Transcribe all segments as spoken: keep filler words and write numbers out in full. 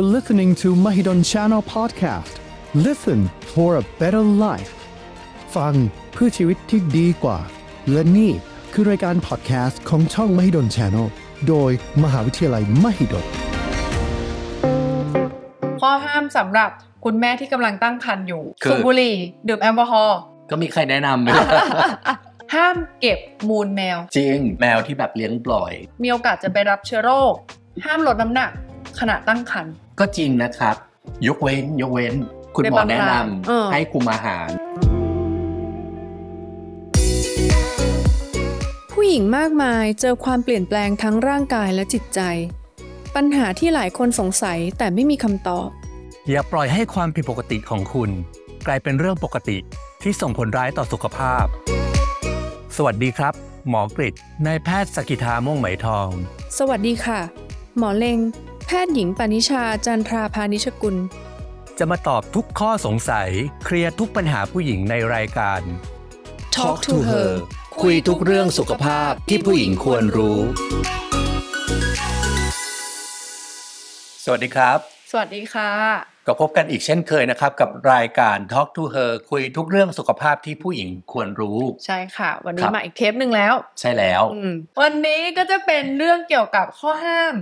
are listening to Mahidol Channel podcast. Listen for a better life. ฟังเพื่อชีวิตที่ดีกว่าและนี่คือรายการ podcast ของช่อง Mahidol Channel โดยมหาวิทยาลัย Mahidol ข้อห้ามสำหรับคุณแม่ที่กำลังตั้งครรภ์อยู่สูบบุหรี่ดื่มแอลกอฮอล์ก็มีใครแนะนำไหม ห้ามเก็บมูลแมวจริงแมวที่แบบเลี้ยงปล่อยมีโอกาสจะไปรับเชื้อโรคห้ามลดน้ำหนักขณะตั้งครรภ์ก็จริงนะครับยกเว้นยกเว้นคุณหมอแนะนำให้คุมอาหารผู้หญิงมากมายเจอความเปลี่ยนแปลงทั้งร่างกายและจิตใจปัญหาที่หลายคนสงสัยแต่ไม่มีคำตอบอย่าปล่อยให้ความผิดปกติของคุณกลายเป็นเรื่องปกติที่ส่งผลร้ายต่อสุขภาพสวัสดีครับหมอกฤษณ์นายแพทย์สกิธาม่วงไหมทองสวัสดีค่ะหมอเล็งแพทย์หญิงปณิชาจันทราพานิชกุลจะมาตอบทุกข้อสงสัยเคลียร์ทุกปัญหาผู้หญิงในรายการ Talk to Her คุยทุกเรื่องสุขภาพที่ผู้หญิงควรรู้สวัสดีครับสวัสดีค่ะก็พบกันอีกเช่นเคยนะครับกับรายการ Talk to Her คุยทุกเรื่องสุขภาพที่ผู้หญิงควรรู้ใช่ค่ะวันนี้มาอีกเทปนึงแล้วใช่แล้ววันนี้ก็จะเป็นเรื่องเกี่ยวกับข้อห้าม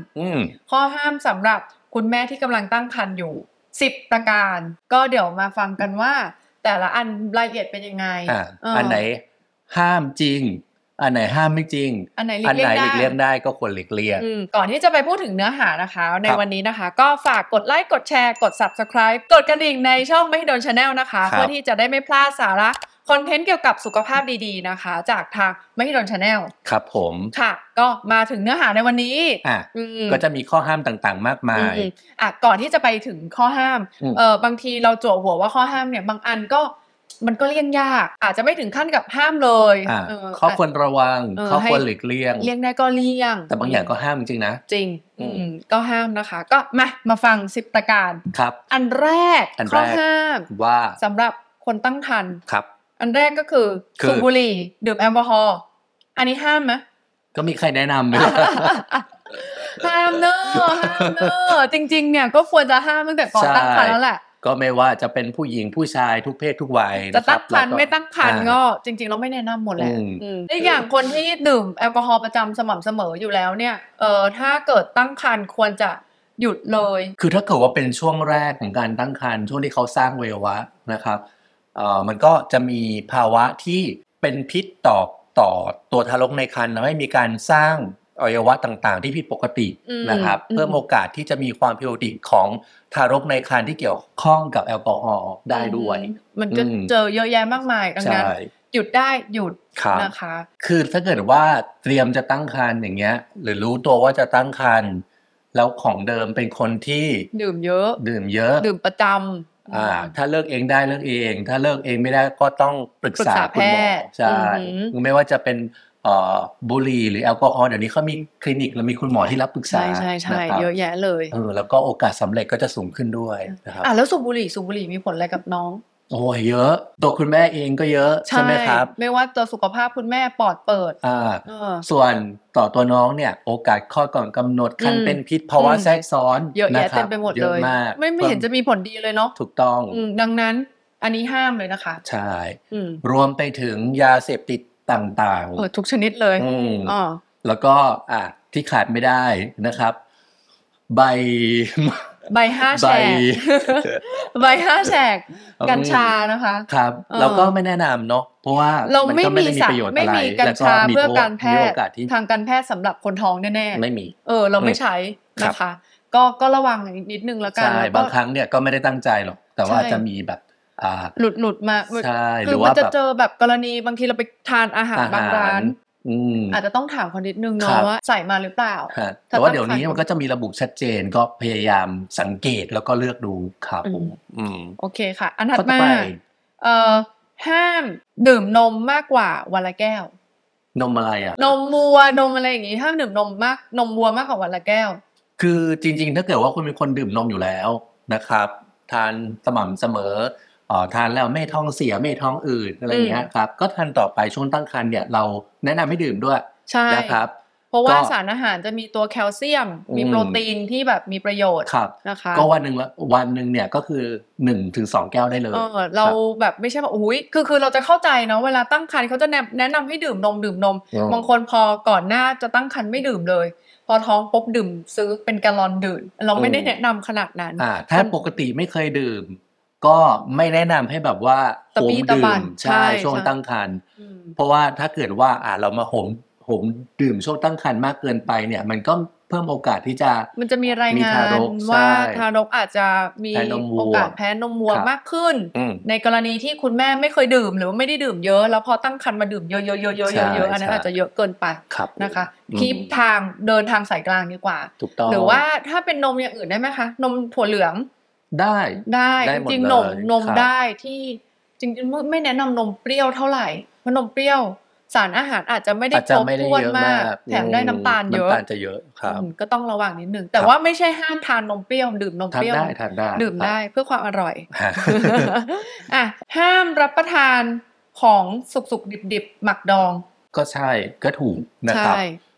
ข้อห้ามสำหรับคุณแม่ที่กำลังตั้งครรภ์อยู่สิบประการก็เดี๋ยวมาฟังกันว่าแต่ละอันรายละเอียดเป็นยังไง อ, อ, อันไหนห้ามจริงอันไหนห้ามไม่จริงอันไหนหลีกเลี่ยงได้ก็ควรหลีกเลี่ยงก่อนที่จะไปพูดถึงเนื้อหานะคะในวันนี้นะคะก็ฝากกดไลค์กดแชร์กด Subscribe กดกระดิ่งในช่อง Mahidol Channel นะคะเพื่อที่จะได้ไม่พลาดสาระคอนเทนต์เกี่ยวกับสุขภาพดีๆนะคะจากทาง Mahidol Channel ครับผมค่ะก็มาถึงเนื้อหาในวันนี้อ่ะก็จะมีข้อห้ามต่างๆมากมายอ่ะก่อนที่จะไปถึงข้อห้ามเอ่อบางทีเราจั่วหัวว่าข้อห้ามเนี่ยบางอันก็มันก็เลี่ยงยากอาจจะไม่ถึงขั้นกับห้ามเลยข้อควรระวังข้อควรหลีกเลี่ยงเลี่ยงได้ก็เลี่ยงแต่บางอย่างก็ห้ามจริงนะจริงก็ห้ามนะคะก็มามาฟังสิบประการครับอันแรกข้อห้ามว่าสำหรับคนตั้งครรภ์ครับอันแรกก็คือสูบบุหรี่ดื่มแอลกอฮอล์อันนี้ห้ามไหมก็มีใครแนะนำไหมห้ามเนอะห้ามเนอะจริงๆเนี่ยก็ควรจะห้ามตั้งแต่ก่อนตั้งครรภ์แล้วแหละก็ไม่ว่าจะเป็นผู้หญิงผู้ชายทุกเพศทุกวัยจะตั้งครรภ์ไม่ตั้งครรภ์ก็จริงๆเราไม่แนะนำหมดแหละในอย่างคนที่ดื่มแอลกอฮอล์ประจำสม่ำเสมออยู่แล้วเนี่ยเอ่อถ้าเกิดตั้งครรภ์ควรจะหยุดเลยคือถ้าเกิดว่าเป็นช่วงแรกของการตั้งครรภ์ช่วงที่เขาสร้างเววะนะครับเอ่อมันก็จะมีภาวะที่เป็นพิษต่อต่อตัวทารกในครรภ์ทำให้มีการสร้างอวัยวะต่างๆที่ผิดปกตินะครับเพิ่มโอกาสที่จะมีความผิดปกติของทารกในครรภ์ที่เกี่ยวข้องกับแอลกอฮอล์ได้ด้วยมันก็เจอเยอะแยะมากมายดังนั้นหยุดได้หยุดนะคะคือถ้าเกิดว่าเตรียมจะตั้งครรภ์อย่างเงี้ยหรือรู้ตัวว่าจะตั้งครรภ์แล้วของเดิมเป็นคนที่ดื่มเยอะดื่มเยอะดื่มประจำอ่าถ้าเลิกเองได้เลิกเองถ้าเลิกเองไม่ได้ก็ต้องปรึกษาคุณหมอใช่ไม่ว่าจะเป็นบุหรี่หรือแอลกอฮอล์เดี๋ยวนี้เขามีคลินิกและมีคุณหมอที่รับปรึกษาใช่ๆๆเยอะแยะเลยเออแล้วก็โอกาสสำเร็จก็จะสูงขึ้นด้วยนะครับอ่ะแล้วสูบบุหรี่สูบบุหรี่มีผลอะไรกับน้องโอ้ยเยอะตัวคุณแม่เองก็เยอะใช่ไหมครับไม่ว่าตัวสุขภาพคุณแม่ปอดเปิดอ่าส่วนต่อตัวน้องเนี่ยโอกาสคลอดก่อนกำหนดคันเป็นพิษภาวะแทรกซ้อนเยอะแยะเต็มไปหมดเลยไม่ไม่เห็นจะมีผลดีเลยเนาะถูกต้องดังนั้นอันนี้ห้ามเลยนะคะใช่รวมไปถึงยาเสพติดต่างๆเออทุกชนิดเลยอ๋อแล้วก็อ่ะที่ขาดไม่ได้นะครับใบใบห้าแฉกใบห้าแฉกกัญชานะคะครับแล้วก็ไม่แนะนำเนาะเพราะว่ามันก็ไม่ได้มีประโยชน์อะไรแล้วก็มีโอกาสที่ทางการแพทย์สำหรับคนท้องแน่ๆไม่มีเออเราไม่ใช้นะคะก็ก็ระวังนิดนึงแล้วกันบางครั้งเนี่ยก็ไม่ได้ตั้งใจหรอกแต่ว่าจะมีแบบหลุดหลุดมาคือมันจะเจอแบบกรณีบางทีเราไปทานอาหารบางร้านอาจจะต้องถามคนนิดนึงเนาะว่าใส่มาหรือเปล่าแต่ว่าเดี๋ยวนี้มันก็จะมีระบุชัดเจนก็พยายามสังเกตแล้วก็เลือกดูครับโอเคค่ะอันถัดมาเอ่อห้ามดื่มนมมากกว่าวันละแก้วนมอะไรอ่ะนมวัวนมอะไรอย่างงี้ห้ามดื่มนมมากนมวัวมากกว่าวันละแก้วคือจริงๆถ้าเกิดว่าคุณเป็นคนดื่มนมอยู่แล้วนะครับทานสม่ำเสมออ๋อทานแล้วไม่ท้องเสียไม่ท้องอืดอะไรอย่างเงี้ยครับก็ทานต่อไปช่วงตั้งครรภ์เนี่ยเราแนะนำให้ดื่มด้วยนะครับ เพราะว่าสารอาหารจะมีตัวแคลเซียมมีโปรตีนที่แบบมีประโยชน์นะคะก็วันนึงวันนึงเนี่ยก็คือ หนึ่งถึงสอง แก้วได้เลยเออเราแบบไม่ใช่ว่าอุ๊ยคือคือเราจะเข้าใจเนาะเวลาตั้งครรภ์เขาจะแนะนำให้ดื่มนมดื่มนมบางคนพอก่อนหน้าจะตั้งครรภ์ไม่ดื่มเลยพอท้องปุ๊บดื่มซื้อเป็นแกลลอนดื่มเราไม่ได้แนะนำขนาดนั้นถ้าปกติไม่เคยดื่มก็ไม่แนะนำให้แบบว่าโหมดื่มใช่ช่วงตั้งครรภ์เพราะว่าถ้าเกิดว่าอ่ะเรามาโหมผมดื่มช่วงตั้งครรภ์มากเกินไปเนี่ยมันก็เพิ่มโอกาสที่จะมันจะมีรายงานว่าทารกอาจจะมีโอกาสแพ้นมวัวมากขึ้นในกรณีที่คุณแม่ไม่เคยดื่มหรือว่าไม่ได้ดื่มเยอะแล้วพอตั้งครรภ์มาดื่มเยอะๆๆๆๆอันนั้นอาจจะเยอะเกินไปนะคะคีปทางเดินทางสายกลางดีกว่าหรือว่าถ้าเป็นนมอย่างอื่นได้มั้ยคะนมถั่วเหลืองได้ได้จริงนมนมได้ที่จริงๆไม่แนะนำนมเปรี้ยวเท่าไหร่เพราะนมเปรี้ยวสารอาหารอาจจะไม่ได้ครบถ้วนมากแถมได้น้ำตาลเยอะน้ำตาลจะเยอะครับก็ต้องระวังนิดนึงแต่ว่าไม่ใช่ห้ามทานนมเปรี้ยวดื่มนมเปรี้ยวดื่มได้เพื่อความอร่อยอ่ะห้ามรับประทานของสุกๆดิบๆหมักดองก็ใช่ก็ถูกนะครับ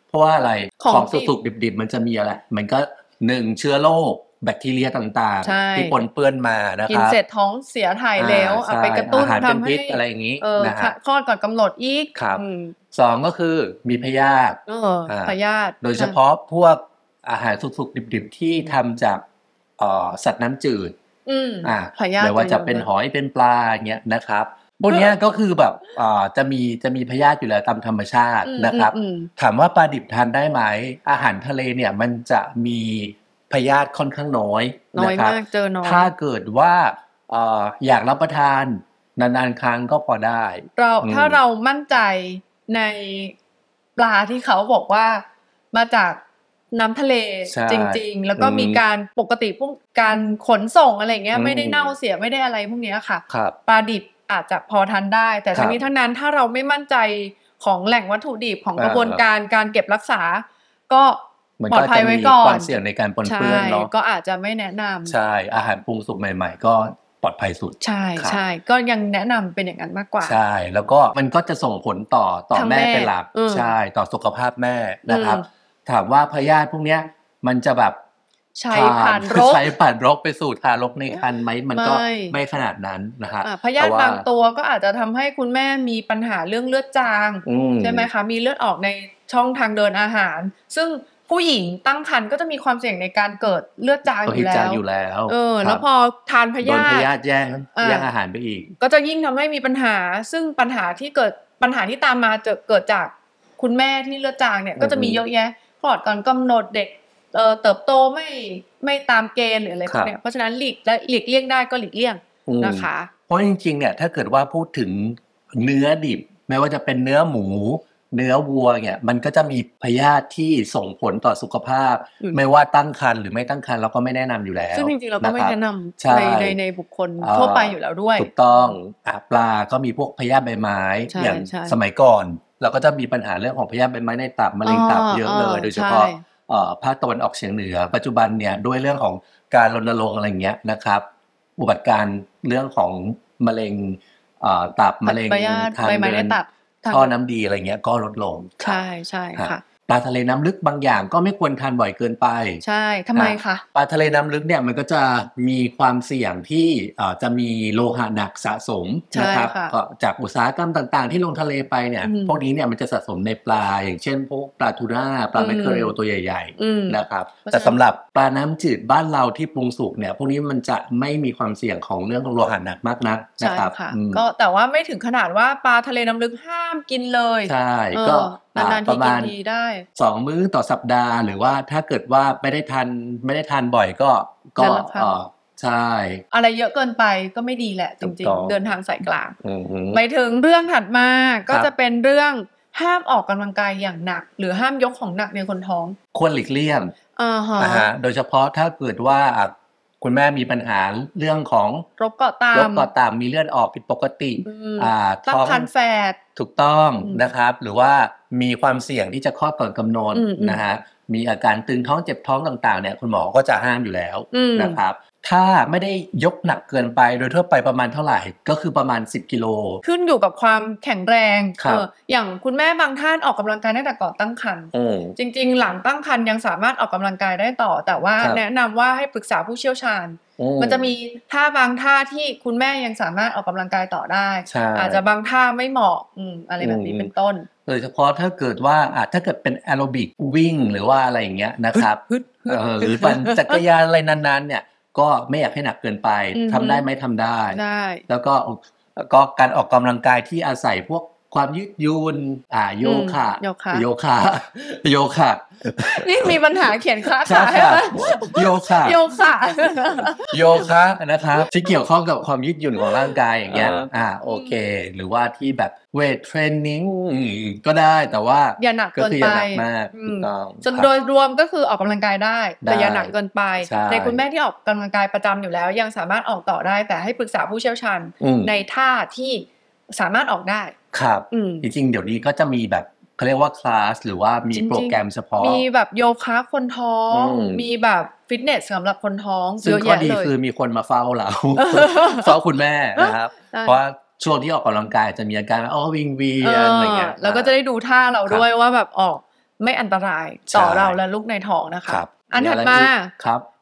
เพราะว่าอะไรของสุกๆดิบๆมันจะมีอะไรมันก็หนึ่งเชื้อโรคแบคทีเรียต่างๆที่ปนเปื้อนมานะครับกินเสร็จท้องเสียถ่ายแล้วเอาไปกระตุ้นทำให้อะไรอย่างนี้นะฮะคลอดก่อนกำหนดอีกครับสองก็คือมีพยาธิพยาธิโดยเฉพาะพวกอาหารสุกๆดิบๆที่ทำจากสัตว์น้ำจืดอ่าไม่ว่าจะเป็นหอยเป็นปลาเงี้ยนะครับพวกนี้ก็คือแบบจะมีจะมีพยาธิอยู่แล้วตามธรรมชาตินะครับถามว่าปลาดิบทานได้ไหมอาหารทะเลเนี่ยมันจะมีพยาธิค่อนข้างน้อยนะครับถ้าเกิดว่าอยากรับประทานนานๆครั้งก็พอได้เราถ้าเรามั่นใจในปลาที่เขาบอกว่ามาจากน้ำทะเลจริงๆแล้วก็มีการปกติพวกการขนส่งอะไรเงี้ยไม่ได้เน่าเสียไม่ได้อะไรพวกนี้ค่ะปลาดิบอาจจะพอทานได้แต่ทั้งนี้ทั้งนั้นถ้าเราไม่มั่นใจของแหล่งวัตถุดิบของกระบวนการการเก็บรักษาก็มันก็จะมีความเสี่ยงในการปนเปื้อนเนาะก็อาจจะไม่แนะนำใช่อาหารปรุงสุกใหม่ๆก็ปลอดภัยสุดใช่ใช่ก็ยังแนะนำเป็นอย่างนั้นมากกว่าใช่แล้วก็มันก็จะส่งผลต่อต่อแม่เป็นหลักใช่ต่อสุขภาพแม่นะครับถามว่าพยาธิพวกเนี้ยมันจะแบบใช้ผ่านรกใช้ผ่านรกไปสู่ทารกในครรภ์ไหมมันก็ไม่ขนาดนั้นนะฮะพยาธิบางตัวก็อาจจะทำให้คุณแม่มีปัญหาเรื่องเลือดจางใช่ไหมคะมีเลือดออกในช่องทางเดินอาหารซึ่งผู้หญิงตั้งครรภ์ก็จะมีความเสี่ยงในการเกิดเลือดจางอยู่แล้วเออแล้วพอทานพยาธิโดนพยาธิแย่งแย่งอาหารไปอีกก็จะยิ่งทำให้มีปัญหาซึ่งปัญหาที่เกิดปัญหาที่ตามมาจะเกิดจากคุณแม่ที่เลือดจางเนี่ยก็จะมีเยอะแยะคลอดก่อนกำหนดเด็กเอ่อเติบโตไม่ไม่ตามเกณฑ์หรืออะไรพวกเนี้ยเพราะฉะนั้นหลีกและหลีกเลี่ยงได้ก็หลีกเลี่ยงนะคะเพราะจริงๆเนี่ยถ้าเกิดว่าพูดถึงเนื้อดิบไม่ว่าจะเป็นเนื้อหมูเนื้อวัวเนี่ยมันก็จะมีพยาธิที่ส่งผลต่อสุขภาพไม่ว่าตั้งครรภ์หรือไม่ตั้งครรภ์เราก็ไม่แนะนำอยู่แล้วซึ่งจริงๆเราก็ไม่แนะนำในในในบุคคลทั่วไปอยู่แล้วด้วยถูกต้องปลาก็มีพวกพยาธิใบไม้อย่างสมัยก่อนเราก็จะมีปัญหาเรื่องของพยาธิใบไม้ในตับมะเร็งตับเยอะเลยโดยเฉพาะภาคตะวันออกเฉียงเหนือปัจจุบันเนี่ยด้วยเรื่องของการรณรงค์อะไรเงี้ยนะครับอุบัติการเรื่องของมะเร็งตับมะเร็งทางเดินท่อน้ำดีอะไรเงี้ยก็ลดลงใช่ใช่ค่ะปลาทะเลน้ำลึกบางอย่างก็ไม่ควรทานบ่อยเกินไปใช่ทำไมคะปลาทะเลน้ำลึกเนี่ยมันก็จะมีความเสี่ยงที่จะมีโลหะหนักสะสมนะครับจากอุตสาหกรรมต่างๆที่ลงทะเลไปเนี่ยพวกนี้เนี่ยมันจะสะสมในปลาอย่างเช่นพวกปลาทูน่าปลาแมคเคอเรลตัวใหญ่ๆนะครับแต่สำหรับปลาน้ำจืดบ้านเราที่ปรุงสุกเนี่ยพวกนี้มันจะไม่มีความเสี่ยงของเรื่องของโลหะหนักมากนักนะครับก็แต่ว่าไม่ถึงขนาดว่าปลาทะเลน้ำลึกห้ามกินเลยใช่ก็นานๆที่กินทีได้สองมื้อต่อสัปดาห์หรือว่าถ้าเกิดว่าไม่ได้ทานไม่ได้ทานบ่อยก็ก็ใช่อะไรเยอะเกินไปก็ไม่ดีแหละจริงๆเดินทางสายกลางไปถึงเรื่องถัดมาก็จะเป็นเรื่องห้ามออกกำลังกายอย่างหนักหรือห้ามยกของหนักในคนท้องควรหลีกเลี่ยงอ่าฮะนะฮะโดยเฉพาะถ้าเกิดว่าคุณแม่มีปัญหาเรื่องของรบเกาะตามรบเกาะตามมีเลือดออกผิดปกติอ่าตั้งครรภ์แฝดถูกต้องนะครับหรือว่ามีความเสี่ยงที่จะคลอดก่อนกำหนดนะฮะ มีอาการตึงท้องเจ็บท้องต่างๆเนี่ยคุณหมอก็จะห้ามอยู่แล้วนะครับถ้าไม่ได้ยกหนักเกินไปโดยทั่วไปประมาณเท่าไหร่ก็คือประมาณสิบกิโลขึ้นอยู่กับความแข็งแรงเอออย่างคุณแม่บางท่านออกกำลังกายตั้งแต่ก่อนตั้งครรภ์จริงๆหลังตั้งครรภ์ยังสามารถออกกำลังกายได้ต่อแต่ว่าแนะนำว่าให้ปรึกษาผู้เชี่ยวชาญมันจะมีท่าบางท่าที่คุณแม่ยังสามารถออกกำลังกายต่อได้อาจจะบางท่าไม่เหมาะ อ, อะไรแบบนี้เป็นต้นโดยเฉพาะถ้าเกิดว่าอาจถ้าเกิดเป็นแอโรบิกวิ่งหรือว่าอะไรอย่างเงี้ยนะครับหรือปั่นจักรยานอะไรนานๆเนี่ยก็ไม่อยากให้หนักเกินไปทำได้ไหมทำได้แล้วก็ก็การออกกำลังกายที่อาศัยพวกความยืดยุนอ่าโยคะโยคะโยคะนี่มีปัญหาเขียนคลาสค่ะโยคะโยคะโยคะนะครับที่เกี่ยวข้องกับความยืดหยุ่นของร่างกายอย่างเงี้ยอ่าโอเคหรือว่าที่แบบเวทเทรนนิ่งก็ได้แต่ว่าอย่าหนักเกินไปจนโดยรวมก็คือออกกำลังกายได้แต่อย่าหนักเกินไปในคุณแม่ที่ออกกำลังกายประจำอยู่แล้วยังสามารถออกต่อได้แต่ให้ปรึกษาผู้เชี่ยวชาญในท่าที่สามารถออกได้ครับจริงๆเดี๋ยวนี้ก็จะมีแบบเขาเรียกว่าคลาสหรือว่ามีโปรแกรมเฉพาะมีแบบโยคะคนท้องมีแบบฟิตเนสสำหรับคนท้องซึ่งข้อดีคือมีคนมาเฝ้าเราเฝ้าคุณแม่นะครับเพราะช่วงที่ออกกำลังกายจะมีอาการแบบอ้อวิงเวียนอะไรเงี้ยแล้วก็จะได้ดูท่าเราด้วยว่าแบบออกไม่อันตรายต่อเราและลูกในท้องนะคะอันถัดมา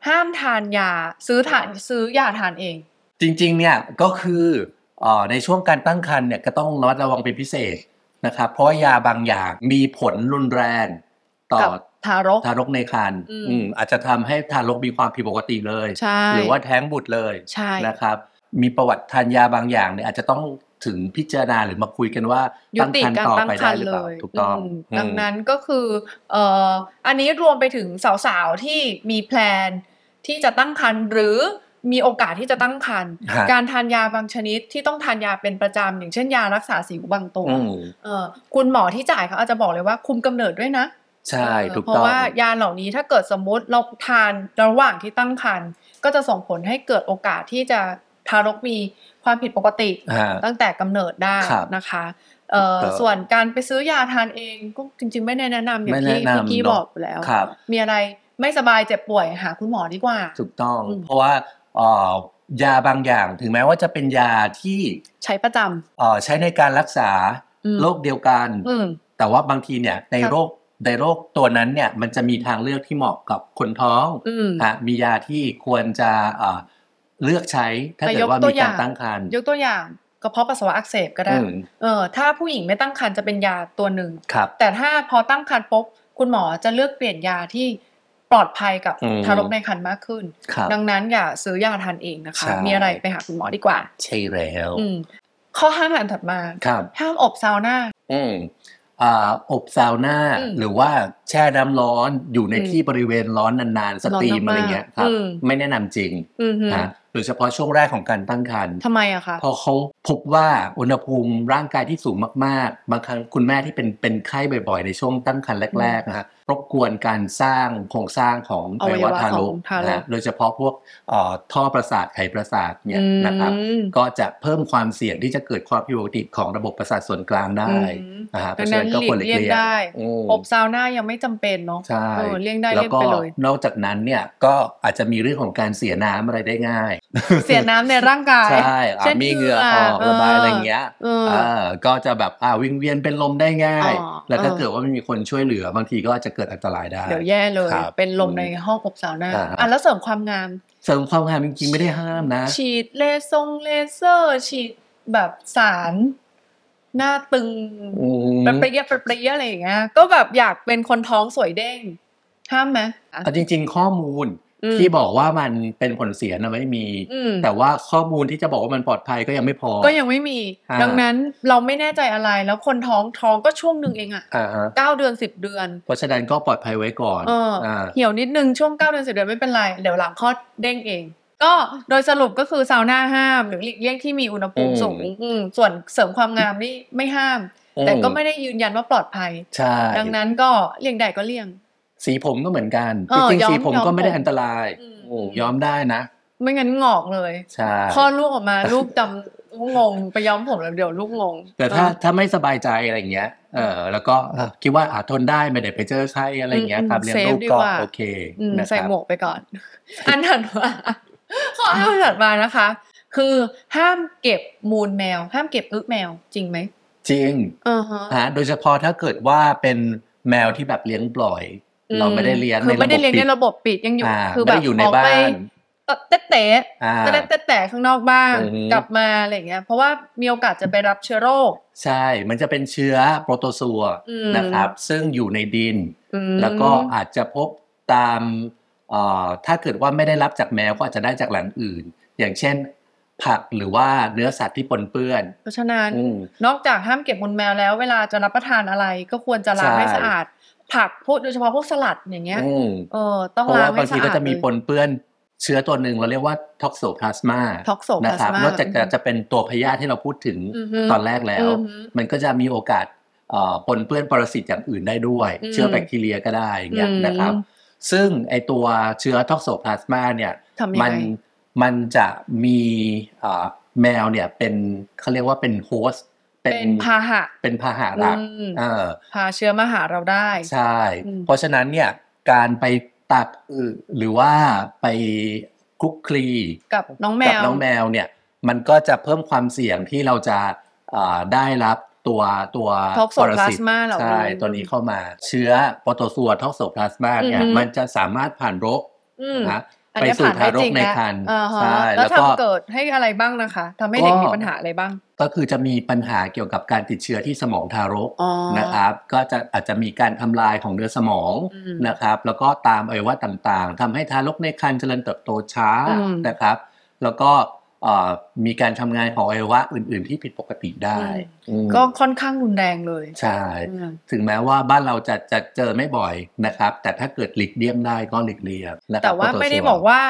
ห้ามทานยาซื้อทานซื้อยาทานเองจริงๆเนี่ยก็คืออ่าในช่วงการตั้งครรภ์เนี่ยก็ต้องระมัดระวังเป็นพิเศษนะครับเพราะยาบางอย่างมีผลรุนแรงต่อทารกทารกในครรภ์อืมอาจจะทำให้ทารกมีความผิดปกติเลยหรือว่าแท้งบุตรเลยนะครับมีประวัติทานยาบางอย่างเนี่ยอาจจะต้องถึงพิจารณาหรือมาคุยกันว่าตั้งครรภ์ต่อไปได้หรือเปล่าถูกต้องดังนั้นก็คือเอ่ออันนี้รวมไปถึงสาวๆที่มีแพลนที่จะตั้งครรภ์หรือมีโอกาสที่จะตั้งครรภ์การทานยาบางชนิดที่ต้องทานยาเป็นประจำอย่างเช่นยารักษาสิวบางตัวคุณหมอที่จ่ายเขาอาจจะบอกเลยว่าคุมกำเนิดด้วยนะใช่ถูกต้องเพราะว่ายาเหล่านี้ถ้าเกิดสมมติเราทานระหว่างที่ตั้งครรภ์ก็จะส่งผลให้เกิดโอกาสที่จะทารกมีความผิดปกติตั้งแต่กำเนิดได้นะคะส่วนการไปซื้อยาทานเองก็จริงๆไม่แนะนำอย่างที่เมื่อกี้บอกแล้วมีอะไรไม่สบายเจ็บป่วยหาคุณหมอดีกว่าถูกต้องเพราะว่ายาบางอย่างถึงแม้ว่าจะเป็นยาที่ใช้ประจำใช้ในการรักษาโรคเดียวกันแต่ว่าบางทีเนี่ยในโรคในโรคตัวนั้นเนี่ยมันจะมีทางเลือกที่เหมาะกับคนท้องอ่ะมียาที่ควรจะเลือกใช้ถ้าเกิดว่ามีการตั้งครรภ์ยกตัวอย่างกระเพาะปัสสาวะอักเสบก็ได้เออถ้าผู้หญิงไม่ตั้งครรภ์จะเป็นยาตัวหนึ่งแต่ถ้าพอตั้งครรภ์ปุ๊บคุณหมอจะเลือกเปลี่ยนยาที่ปลอดภัยกับทารกในครรภ์มากขึ้นดังนั้นอย่าซื้อยาทานเองนะคะมีอะไรไปหาคุณหมอดีกว่าใช่แล้วข้อห้ามอันถัดมาห้ามอบซาวน่าอบซาวน่าหรือว่าแช่น้ำร้อนอยู่ในที่บริเวณร้อนนานๆสตรีมอะไรเงี้ยครับไม่แนะนำจริงนะโดยเฉพาะช่วงแรกของการตั้งครรภ์ทำไมอะคะพอเขาพบว่าอุณหภูมิร่างกายที่สูงมากๆบางครั้งคุณแม่ที่เป็นเป็นไข้บ่อยๆในช่วงตั้งครรภ์แรกๆนะฮะรบกวนการสร้างโครงสร้างของอวัยวะทารกนะโดยเฉพาะพวกท่อประสาทไขประสาทเนี่ยนะครับก็จะเพิ่มความเสี่ยงที่จะเกิดความผิดปกติของระบบประสาทส่วนกลางได้นะฮะเพราะฉะนั้นก็ควรเลี่ยงได้อบซาวน่ายังไม่จำเป็นเนาะเลี่ยงได้เลี่ยงไปเลยนอกจากนั้นเนี่ยก็อาจจะมีเรื่องของการเสียน้ำอะไรได้ง่ายเสียน้ำในร่างกายใช่มีเหงื่อออกระบายอะไรเงี้ยก็จะแบบวิงเวียนเป็นลมได้ง่ายแล้วถ้าเกิดว่าไม่มีคนช่วยเหลือบางทีก็จะเกิดอันตรายได้เดี๋ยวแย่เลยเป็นลมในห้องอบซาวน่าอ่ะแล้วเสริมความงามเสริมความงามจริงๆไม่ได้ห้ามนะฉีดเลเซอร์เลเซอร์ฉีดแบบสารหน้าตึงเป็นเปรี้ยเป็นเปรี้ยอะไรอย่างเงี้ยก็แบบอยากเป็นคนท้องสวยเด้งห้ามไหมเอาจริงๆข้อมูลที่บอกว่ามันเป็นผลเสียนะไม่มีแต่ว่าข้อมูลที่จะบอกว่ามันปลอดภัยก็ยังไม่พอก็ยังไม่มีดังนั้นเราไม่แน่ใจอะไรแล้วคนท้องท้องก็ช่วงนึงเองอ่ะเก้าเดือนสิบเดือนเพราะฉะนั้นก็ปลอดภัยไว้ก่อนเหี่ยวนิดนึงช่วงเก้าเดือนสิบเดือนไม่เป็นไรเดี๋ยวหลังคลอดเด้งเองก็โดยสรุปก็คือซาวน่าห้ามหรือหลีกเลี่ยงที่มีอุณหภูมิสูงส่วนเสริมความงามนี่ไม่ห้ามแต่ก็ไม่ได้ยืนยันว่าปลอดภัยดังนั้นก็เลี่ยงได้ก็เลี่ยงสีผมก็เหมือนกันจริงๆสีผมก็ไม่ได้อันตรายย้อมได้นะไม่งั้นงอกเลยคลอดลูกออกมาลูกดำงงไปย้อมผมแล้วเดี๋ยวลูกงงแต่ถ้าถ้าไม่สบายใจอะไรอย่างเงี้ย เออแล้วก็คิดว่าอาจทนได้ไม่ได้ไปเจอใครอะไรอย่างเงี้ยครับเลี้ยงลูกก็โอเคนะครับใส่หมวกไปก่อนอันถัดมาข้อห้ามถัดมานะคะคือห้ามเก็บมูลแมวห้ามเก็บอึแมวจริงไหมจริงอ่าฮะฮะโดยเฉพาะถ้าเกิดว่าเป็นแมวที่แบบเลี้ยงปล่อยเราไม่ได้เลี้ยงในระบบปิดคือไม่ได้เลี้ยงในระบบปิดยังอยู่คือแบบอยู่ในบ้านเตะเตะก็ได้เตะเตะข้างนอกบ้างกลับมาอะไรอย่างเงี้ยเพราะว่ามีโอกาสจะไปรับเชื้อโรคใช่มันจะเป็นเชื้อโปรโตซัวนะครับซึ่งอยู่ในดินแล้วก็อาจจะพบตามถ้าเกิดว่าไม่ได้รับจากแมวก็อาจจะได้จากแหล่งอื่นอย่างเช่นผักหรือว่าเนื้อสัตว์ที่ปนเปื้อนเพราะฉะนั้นนอกจากห้ามเก็บมูลแมวแล้วเวลาจะรับประทานอะไรก็ควรจะล้างให้สะอาดผักพวกโดยเฉพาะพวกสลัดอย่างเงี้ยเออต้องล้างให้สะอาดเพราะว่าบางทีก็จะมีปนเปื้อนเชื้อตัวหนึ่งเราเรียกว่าท็อกโซพลาสมานะครับนอกจากจะเป็นตัวพยาธิที่เราพูดถึงตอนแรกแล้วมันก็จะมีโอกาสปนเปื้อนปรสิตอย่างอื่นได้ด้วยเชื้อแบคทีเรียก็ได้อย่างเงี้ยนะครับซึ่งไอตัวเชื้อท็อกโซพลาสมาเนี่ยมันมันจะมีแมวเนี่ยเป็นเขาเรียกว่าเป็นโฮสต์เป็นพาหะเป็นพาหะหลักพาเชื้อมาหาเราได้ใช่เพราะฉะนั้นเนี่ยการไปตัดหรือว่าไปคลุกคลีกับน้องแมวกับน้องแมวเนี่ยมันก็จะเพิ่มความเสี่ยงที่เราจะได้รับตัวตัวปรสิตใช่ตัวนี้เข้ามาเชื้อโปรโตซัวท็อกโซพลาสมาเนี่ยมันจะสามารถผ่านรกนะไปสู่ทารกในครรภ์ใช่แล้วก็เกิดให้อะไรบ้างนะคะทำให้เด็กมีปัญหาอะไรบ้างก็คือจะมีปัญหาเกี่ยวกับการติดเชื้อที่สมองทารกนะครับก็จะอาจจะมีการทำลายของเนื้อสมองนะครับแล้วก็ตามอวัยวะต่างๆทำให้ทารกในครรภ์เจริญเติบโตช้านะครับแล้วก็มีการทำงานของอวัยวะอื่นๆที่ผิดปกติได้ก็ค่อนข้างรุนแรงเลยใช่ถึงแม้ว่าบ้านเราจะจะเจอไม่บ่อยนะครับแต่ถ้าเกิดหลีกเลี่ยงได้ก็หลีกเลี่ยงแต่ว่าไม่ได้บอกว่า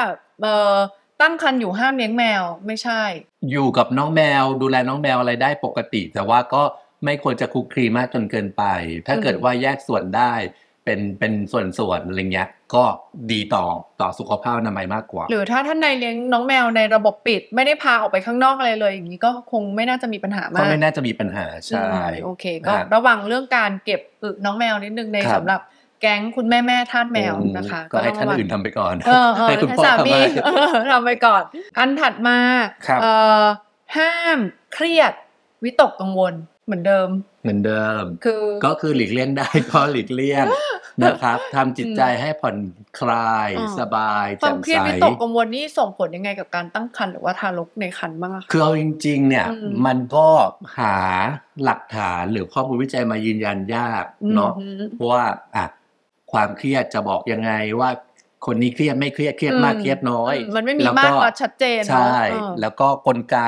ตั้งครรภ์อยู่ห้ามเลี้ยงแมวไม่ใช่อยู่กับน้องแมวดูแลน้องแมวอะไรได้ปกติแต่ว่าก็ไม่ควรจะคลุกคลีมากจนเกินไปถ้าเกิดว่าแยกส่วนได้เป็นเป็นส่วนๆอะไรเงี้ยก็ดีต่อต่อสุขภาพอนามัยมากกว่าหรือถ้าท่านในเลี้ยงน้องแมวในระบบปิดไม่ได้พาออกไปข้างนอกอะไรเลยอย่างนี้ก็คงไม่น่าจะมีปัญหามากก็ไม่น่าจะมีปัญหาใช่โอเคก็ระวังเรื่องการเก็บอึน้องแมวนิดนึงในสำหรับแก๊งคุณแม่แม่ทาสแมวนะคะก็ให้ท่านอื่นทำไปก่อนให้คุณพ่อทำไปทำไปก่อนอันถัดมาห้ามเครียดวิตกกังวลเหมือนเดิมเหมือนเดิมคือก็คือหลีกเลี่ยงได้ก็หลีกเลี่ยงนะครับทำจิตใจให้ผ่อนคลายสบายแจ่มใสความเครียดวิตกกังวลนี่ส่งผลยังไงกับการตั้งครรภ์หรือว่าทารกในครรภ์บ้างคะคือเอาจริงๆเนี่ยมันก็หาหลักฐานหรือข้อมูลวิจัยมายืนยันยากเนาะเพราะว่าอ่ะความเครียดจะบอกยังไงว่าคนนี้เครียดไม่เครียดเครียดมากเครียดน้อยมันไม่มีมากก็ชัดเจนใช่แล้วก็กลไก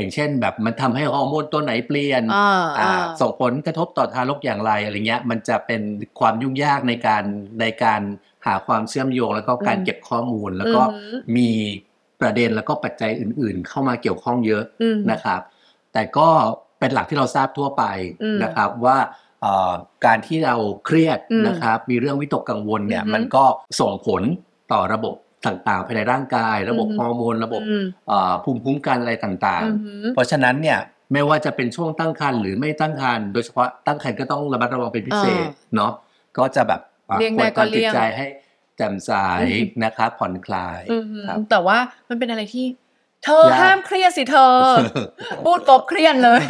อย่างเช่นแบบมันทำให้ฮอร์โมนตัวไหนเปลี่ยนส่งผลกระทบต่อทารกอย่างไรอะไรเงี้ยมันจะเป็นความยุ่งยากในการในการหาความเชื่อมโยงแล้วก็การเก็บข้อมูลแล้วก็มีประเด็นแล้วก็ปัจจัยอื่นๆเข้ามาเกี่ยวข้องเยอะนะครับแต่ก็เป็นหลักที่เราทราบทั่วไปนะครับว่าการที่เราเครียดนะครับมีเรื่องวิตกกังวลเนี่ยมันก็ส่งผลต่อระบบต่างๆภายในร่างกายระบบฮอร์โมนระบบภูมิคุ้มกันอะไรต่างๆเพราะฉะนั้นเนี่ยไม่ว่าจะเป็นช่วงตั้งครรภ์หรือไม่ตั้งครรภ์โดยเฉพาะตั้งครรภ์ก็ต้องระมัดระวังเป็นพิเศษเนาะก็จะแบบควรจิตใจให้แจ่มใสนะคะผ่อนคลายแต่ว่ามันเป็นอะไรที่เธอห้ามเครียดสิเธอพูดกบเครียดเลย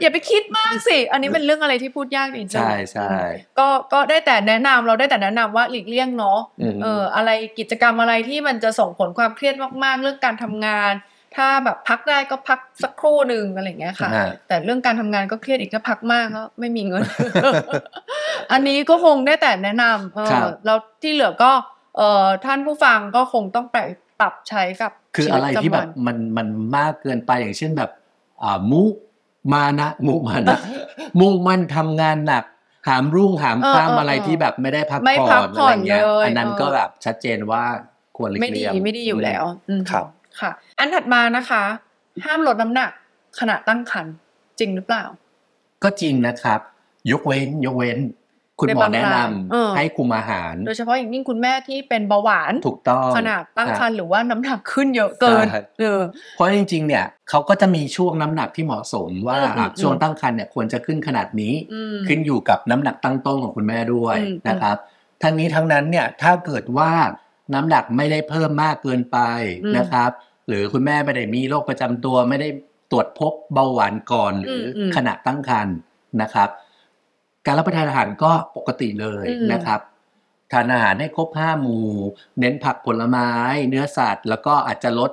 อย่าไปคิดมากสิอันนี้เป็นเรื่องอะไรที่พูดยากจริงๆใช่ใช่ก็ก็ได้แต่แนะนำเราได้แต่แนะนำว่าหลีกเลี่ยงเนาะเอออะไรกิจกรรมอะไรที่มันจะส่งผลความเครียดมากๆเรื่องการทำงานถ้าแบบพักได้ก็พักสักครู่หนึ่งอะไรอย่างเงี้ยค่ะแต่เรื่องการทำงานก็เครียดอีกถ้าพักมากก็ไม่มีเงินอันนี้ก็คงได้แต่แนะนำเออแล้วที่เหลือก็เออท่านผู้ฟังก็คงต้องไปปรับใช้กับคืออะไรที่แบบมันมันมากเกินไปอย่างเช่นแบบมุมานะมุมานะมุ่งมั่นทำงานหนักหามรุ่งหามค่ำอะไรที่แบบไม่ได้พักผ่อนอะไรเงี้ยอันนั้นก็แบบชัดเจนว่าควรหลีกเลี่ยงไม่ดีไม่ดีอยู่แล้วครับค่ะอันถัดมานะคะห้ามลดน้ำหนักขณะตั้งครรภ์จริงหรือเปล่าก็จริงนะครับยกเว้นยกเว้น คุณหมอแนะนำให้คุมอาหารโดยเฉพาะอย่างยิ่งคุณแม่ที่เป็นเบาหวานถูกต้องขนาดตั้งครรภ์หรือว่าน้ำหนักขึ้นเยอะเกินเออเพราะจริงๆเนี่ยเขาก็จะมีช่วงน้ำหนักที่เหมาะสมว่าช่วงตั้งครรภ์เนี่ยควรจะขึ้นขนาดนี้ขึ้นอยู่กับน้ำหนักตั้งต้นของคุณแม่ด้วยนะครับทั้งนี้ทั้งนั้นเนี่ยถ้าเกิดว่าน้ำหนักไม่ได้เพิ่มมากเกินไปนะครับหรือคุณแม่ไม่ได้มีโรคประจำตัวไม่ได้ตรวจพบเบาหวานก่อนหรือขณะตั้งครรภ์นะครับการรับประทานอาหารก็ปกติเลยนะครับทานอาหารให้ครบห้าหมู่เน้นผักผลไม้เนื้อสัตว์แล้วก็อาจจะลด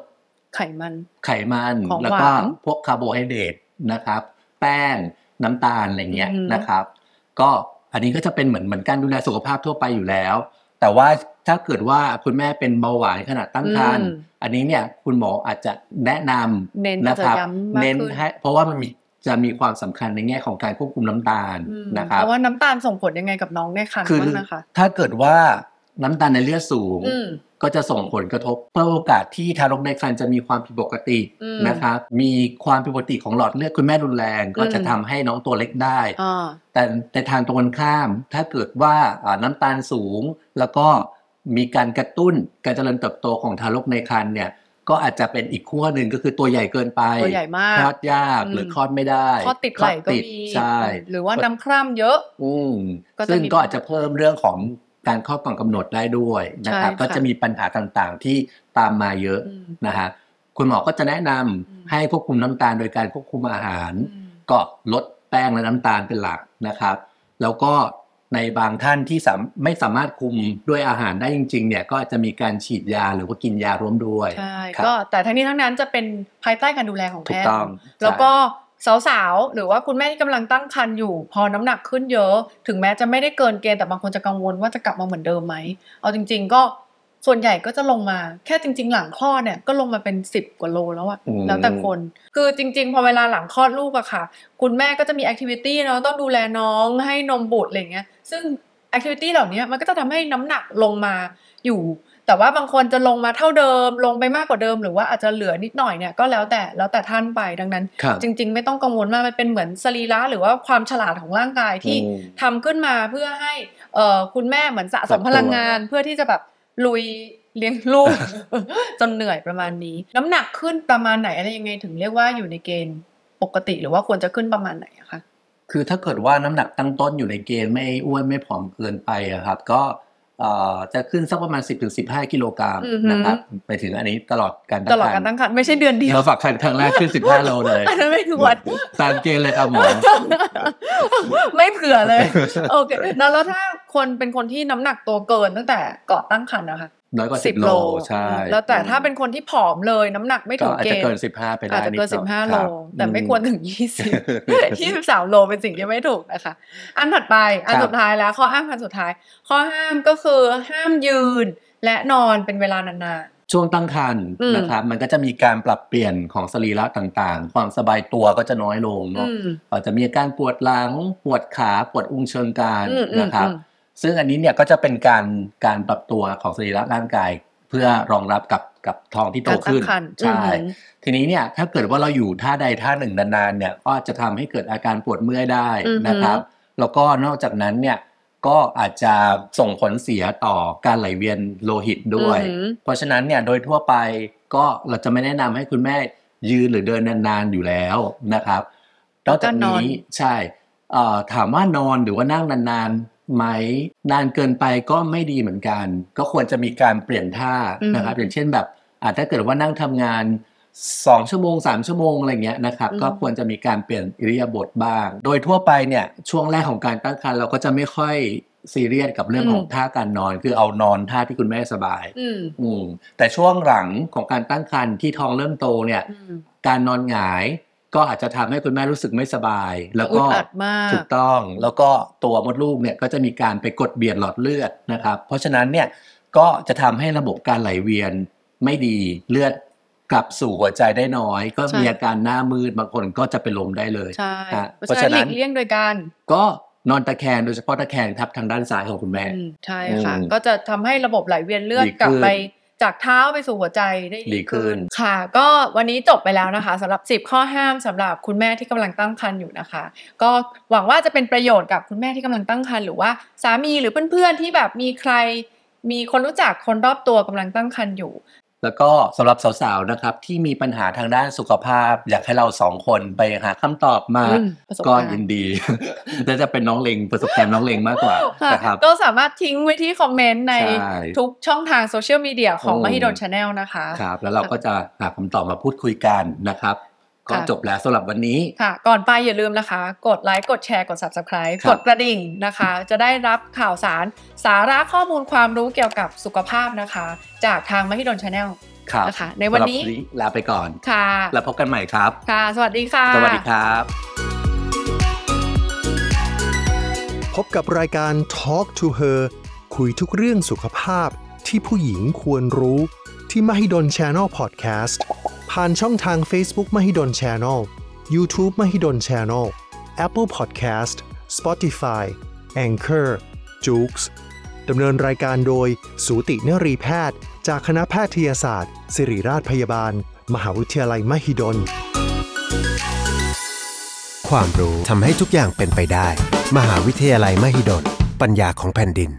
ไขมันไขมันแล้วก็พวกคาร์โบไฮเดรตนะครับแป้งน้ำตาลอะไรเงี้ยนะครับก็อันนี้ก็จะเป็นเหมือนเหมือนการดูแลสุขภาพทั่วไปอยู่แล้วแต่ว่าถ้าเกิดว่าคุณแม่เป็นเบาหวานขณะตั้งครรภ์อันนี้เนี่ยคุณหมออาจจะแนะนำนะครับเน้นให้เพราะว่ามันมีจะมีความสำคัญในแง่ของการควบคุมน้ำตาลนะครับแต่ว่าน้ำตาลส่งผลยังไงกับน้องในครรภ์บ้างนะคะถ้าเกิดว่าน้ำตาลในเลือดสูงก็จะส่งผลกระทบเพิ่มโอกาสที่ทารกในครรภ์จะมีความผิดปกตินะครับมีความผิดปกติของหลอดเลือดคุณแม่รุนแรงก็จะทำให้น้องตัวเล็กได้แต่ในทางตรงกันข้ามถ้าเกิดว่าน้ำตาลสูงแล้วก็มีการกระตุ้นการเจริญเติบโตของทารกในครรภ์เนี่ยก็อาจจะเป็นอีกขั้วหนึ่งก็คือตัวใหญ่เกินไปตัวใหญ่มากคลอดยากหรือคลอดไม่ได้คลอดติดไหลก็มีใช่หรือว่าน้ำคร่ำเยอะอืมซึ่งก็อาจจะเพิ่มเรื่องของการคลอดก่อนกำหนดได้ด้วยนะครับก็จะมีปัญหาต่างๆที่ตามมาเยอะนะฮะคุณหมอก็จะแนะนำให้ควบคุมน้ำตาลโดยการควบคุมอาหารก็ลดแป้งและน้ำตาลเป็นหลักนะครับแล้วก็ในบางท่านที่ไม่สามารถคุมด้วยอาหารได้จริงๆเนี่ยก็อาจจะมีการฉีดยาหรือว่ากินยาร่วมด้วยใช่ก็แต่ทั้งนี้ทั้งนั้นจะเป็นภายใต้การดูแลของแพทย์แล้วก็สาวๆหรือว่าคุณแม่ที่กำลังตั้งครรภ์อยู่พอน้ำหนักขึ้นเยอะถึงแม้จะไม่ได้เกินเกณฑ์แต่บางคนจะกังวลว่าจะกลับมาเหมือนเดิมไหมเอาจริงๆก็ส่วนใหญ่ก็จะลงมาแค่จริงๆหลังคลอดเนี่ยก็ลงมาเป็นสิบกว่าโลแล้วอะแล้วแต่คนคือจริงๆพอเวลาหลังคลอดลูกอะค่ะคุณแม่ก็จะมีแอคทิวิตี้เนาะต้องดูแลน้องให้นมบุตรอะไรเงี้ยซึ่งแอคทิวิตี้เหล่านี้มันก็จะทำให้น้ำหนักลงมาอยู่แต่ว่าบางคนจะลงมาเท่าเดิมลงไปมากกว่าเดิมหรือว่าอาจจะเหลือนิดหน่อยเนี่ยก็แล้วแต่แล้วแต่ท่านไปดังนั้นจริงๆไม่ต้องกังวลมากมันเป็นเหมือนสรีระหรือว่าความฉลาดของร่างกายที่ทำขึ้นมาเพื่อให้เอ่อคุณแม่เหมือนสะสมพลังงานเพื่อที่จะแบบลุยเลี้ยงลูก จนเหนื่อยประมาณนี้น้ำหนักขึ้นประมาณไหนอะไรยังไงถึงเรียกว่าอยู่ในเกณฑ์ปกติหรือว่าควรจะขึ้นประมาณไหนอะคะคือถ้าเกิดว่าน้ำหนักตั้งต้นอยู่ในเกณฑ์ไม่อ้วนไม่ผอมเกินไปอะครับก็จะขึ้นสักประมาณ สิบถึงสิบห้า กิโลกรัมนะครับไปถึงอันนี้ตลอดการตั้งครรภ์ตลอดการตั้งครรภ์ไม่ใช่เดือนเดียวเราฝากครรภ์ครั้งแรกขึ้นสิบห้าโลเลยอันนั้นไม่คือวัดตามเกณฑ์เลยครับหมอไม่เผื่อเลยโอเคแล้วถ้าคนเป็นคนที่น้ำหนักตัวเกินตั้งแต่ก่อนตั้งครรภ์นะคะน้อยกว่าสิบโลใช่แล้วแต่ถ้าเป็นคนที่ผอมเลยน้ำหนักไม่ถึงเกณฑ์อาจจะเกินสิบห้าไปได้อาจจะเกินสิบห้าโลแต่ไม่ควรถึงยี่สิบ ยี่สิบสามโลเป็นสิ่งที่ไม่ถูกนะคะอันถัดไปอันสุดท้ายแล้วข้อห้ามอันสุดท้ายข้อห้ามก็คือห้ามยืนและนอนเป็นเวลานานๆช่วงตั้งครรภ์นะครับมันก็จะมีการปรับเปลี่ยนของสรีระต่างๆความสบายตัวก็จะน้อยลงเนาะอาจจะมีอาการปวดหลังปวดขาปวดอุ้งเชิงกรานนะครับซึ่งอันนี้เนี่ยก็จะเป็นการการปรับตัวของสรีระร่างกายเพื่อรองรับกับกับท้องที่โตขึ้นใช่ทีนี้เนี่ยถ้าเกิดว่าเราอยู่ท่าใดท่าหนึ่งนานๆเนี่ยก็จะทำให้เกิดอาการปวดเมื่อยได้นะครับแล้วก็นอกจากนั้นเนี่ยก็อาจจะส่งผลเสียต่อการไหลเวียนโลหิตด้วยเพราะฉะนั้นเนี่ยโดยทั่วไปก็เราจะไม่แนะนำให้คุณแม่ยืนหรือเดินนานๆอยู่แล้วนะครับนอกจากนี้ใช่ถามว่านอนหรือว่านั่งนานๆไหมนานเกินไปก็ไม่ดีเหมือนกันก็ควรจะมีการเปลี่ยนท่านะครับอย่างเช่นแบบอาจจะเกิดว่านั่งทำงานสองชั่วโมงสามชั่วโมงอะไรเงี้ยนะครับก็ควรจะมีการเปลี่ยนอิริยาบถบ้างโดยทั่วไปเนี่ยช่วงแรกของการตั้งครรภ์เราก็จะไม่ค่อยซีเรียสกับเรื่องของท่าการนอนคือเอานอนท่าที่คุณแม่สบายอืมแต่ช่วงหลังของการตั้งครรภ์ที่ท้องเริ่มโตเนี่ยการนอนหงายก็อาจจะทำให้คุณแม่รู้สึกไม่สบายแล้วก็ถูกต้องแล้วก็ตัวมดลูกเนี่ยก็จะมีการไปกดเบียดหลอดเลือดนะครับเพราะฉะนั้นเนี่ยก็จะทำให้ระบบการไหลเวียนไม่ดีเลือดกลับสู่หัวใจได้น้อยก็มีอาการหน้ามืดบางคนก็จะเป็นลมได้เลยใช่เพราะฉะนั้นหลีกเลี่ยงโดยการก็นอนตะแคงโดยเฉพาะตะแคงทับทางด้านซ้ายของคุณแม่ใช่ค่ะก็จะทำให้ระบบไหลเวียนเลือดกลับไป จากเท้าไปสู่หัวใจได้ดีขึ้นค่ะก็วันนี้จบไปแล้วนะคะสำหรับสิบข้อห้ามสำหรับคุณแม่ที่กำลังตั้งครรภ์อยู่นะคะก็หวังว่าจะเป็นประโยชน์กับคุณแม่ที่กำลังตั้งครรภ์หรือว่าสามีหรือเพื่อนๆที่แบบมีใครมีคนรู้จักคนรอบตัวกำลังตั้งครรภ์อยู่แล้วก็สำหรับสาวๆนะครับที่มีปัญหาทางด้านสุขภาพอยากให้เราสองคนไปหาคำตอบมาก็ยินดีและจะเป็นน้องเลงประสบการณ์น้องเลงมากกว่านะครับก็สามารถทิ้งไว้ที่คอมเมนต์ในทุกช่องทางโซเชียลมีเดียของ Mahidol Channel นะคะครับแล้วเราก็จะหาคำตอบมาพูดคุยกันนะครับก็จบแล้วสำหรับวันนี้ค่ะก่อนไปอย่าลืมนะคะกดไลค์กดแชร์กด Subscribe กดกระดิ่งนะคะจะได้รับข่าวสารสาระข้อมูลความรู้เกี่ยวกับสุขภาพนะคะจากทาง Mahidol Channel นะคะในวันนี้ลาไปก่อนค่ะแล้วพบกันใหม่ครับค่ะสวัสดีค่ะสวัสดีครับพบกับรายการ Talk to Her คุยทุกเรื่องสุขภาพที่ผู้หญิงควรรู้ที่ Mahidol Channel Podcastผ่านช่องทาง Facebook Mahidol Channel YouTube Mahidol Channel Apple Podcasts Spotify Anchor Joox ดำเนินรายการโดยสูตินรีแพทย์จากคณะแพทยศาสตร์ศิริราชพยาบาลมหาวิทยาลัยมหิดลความรู้ทำให้ทุกอย่างเป็นไปได้มหาวิทยาลัยมหิดลปัญญาของแผ่นดิน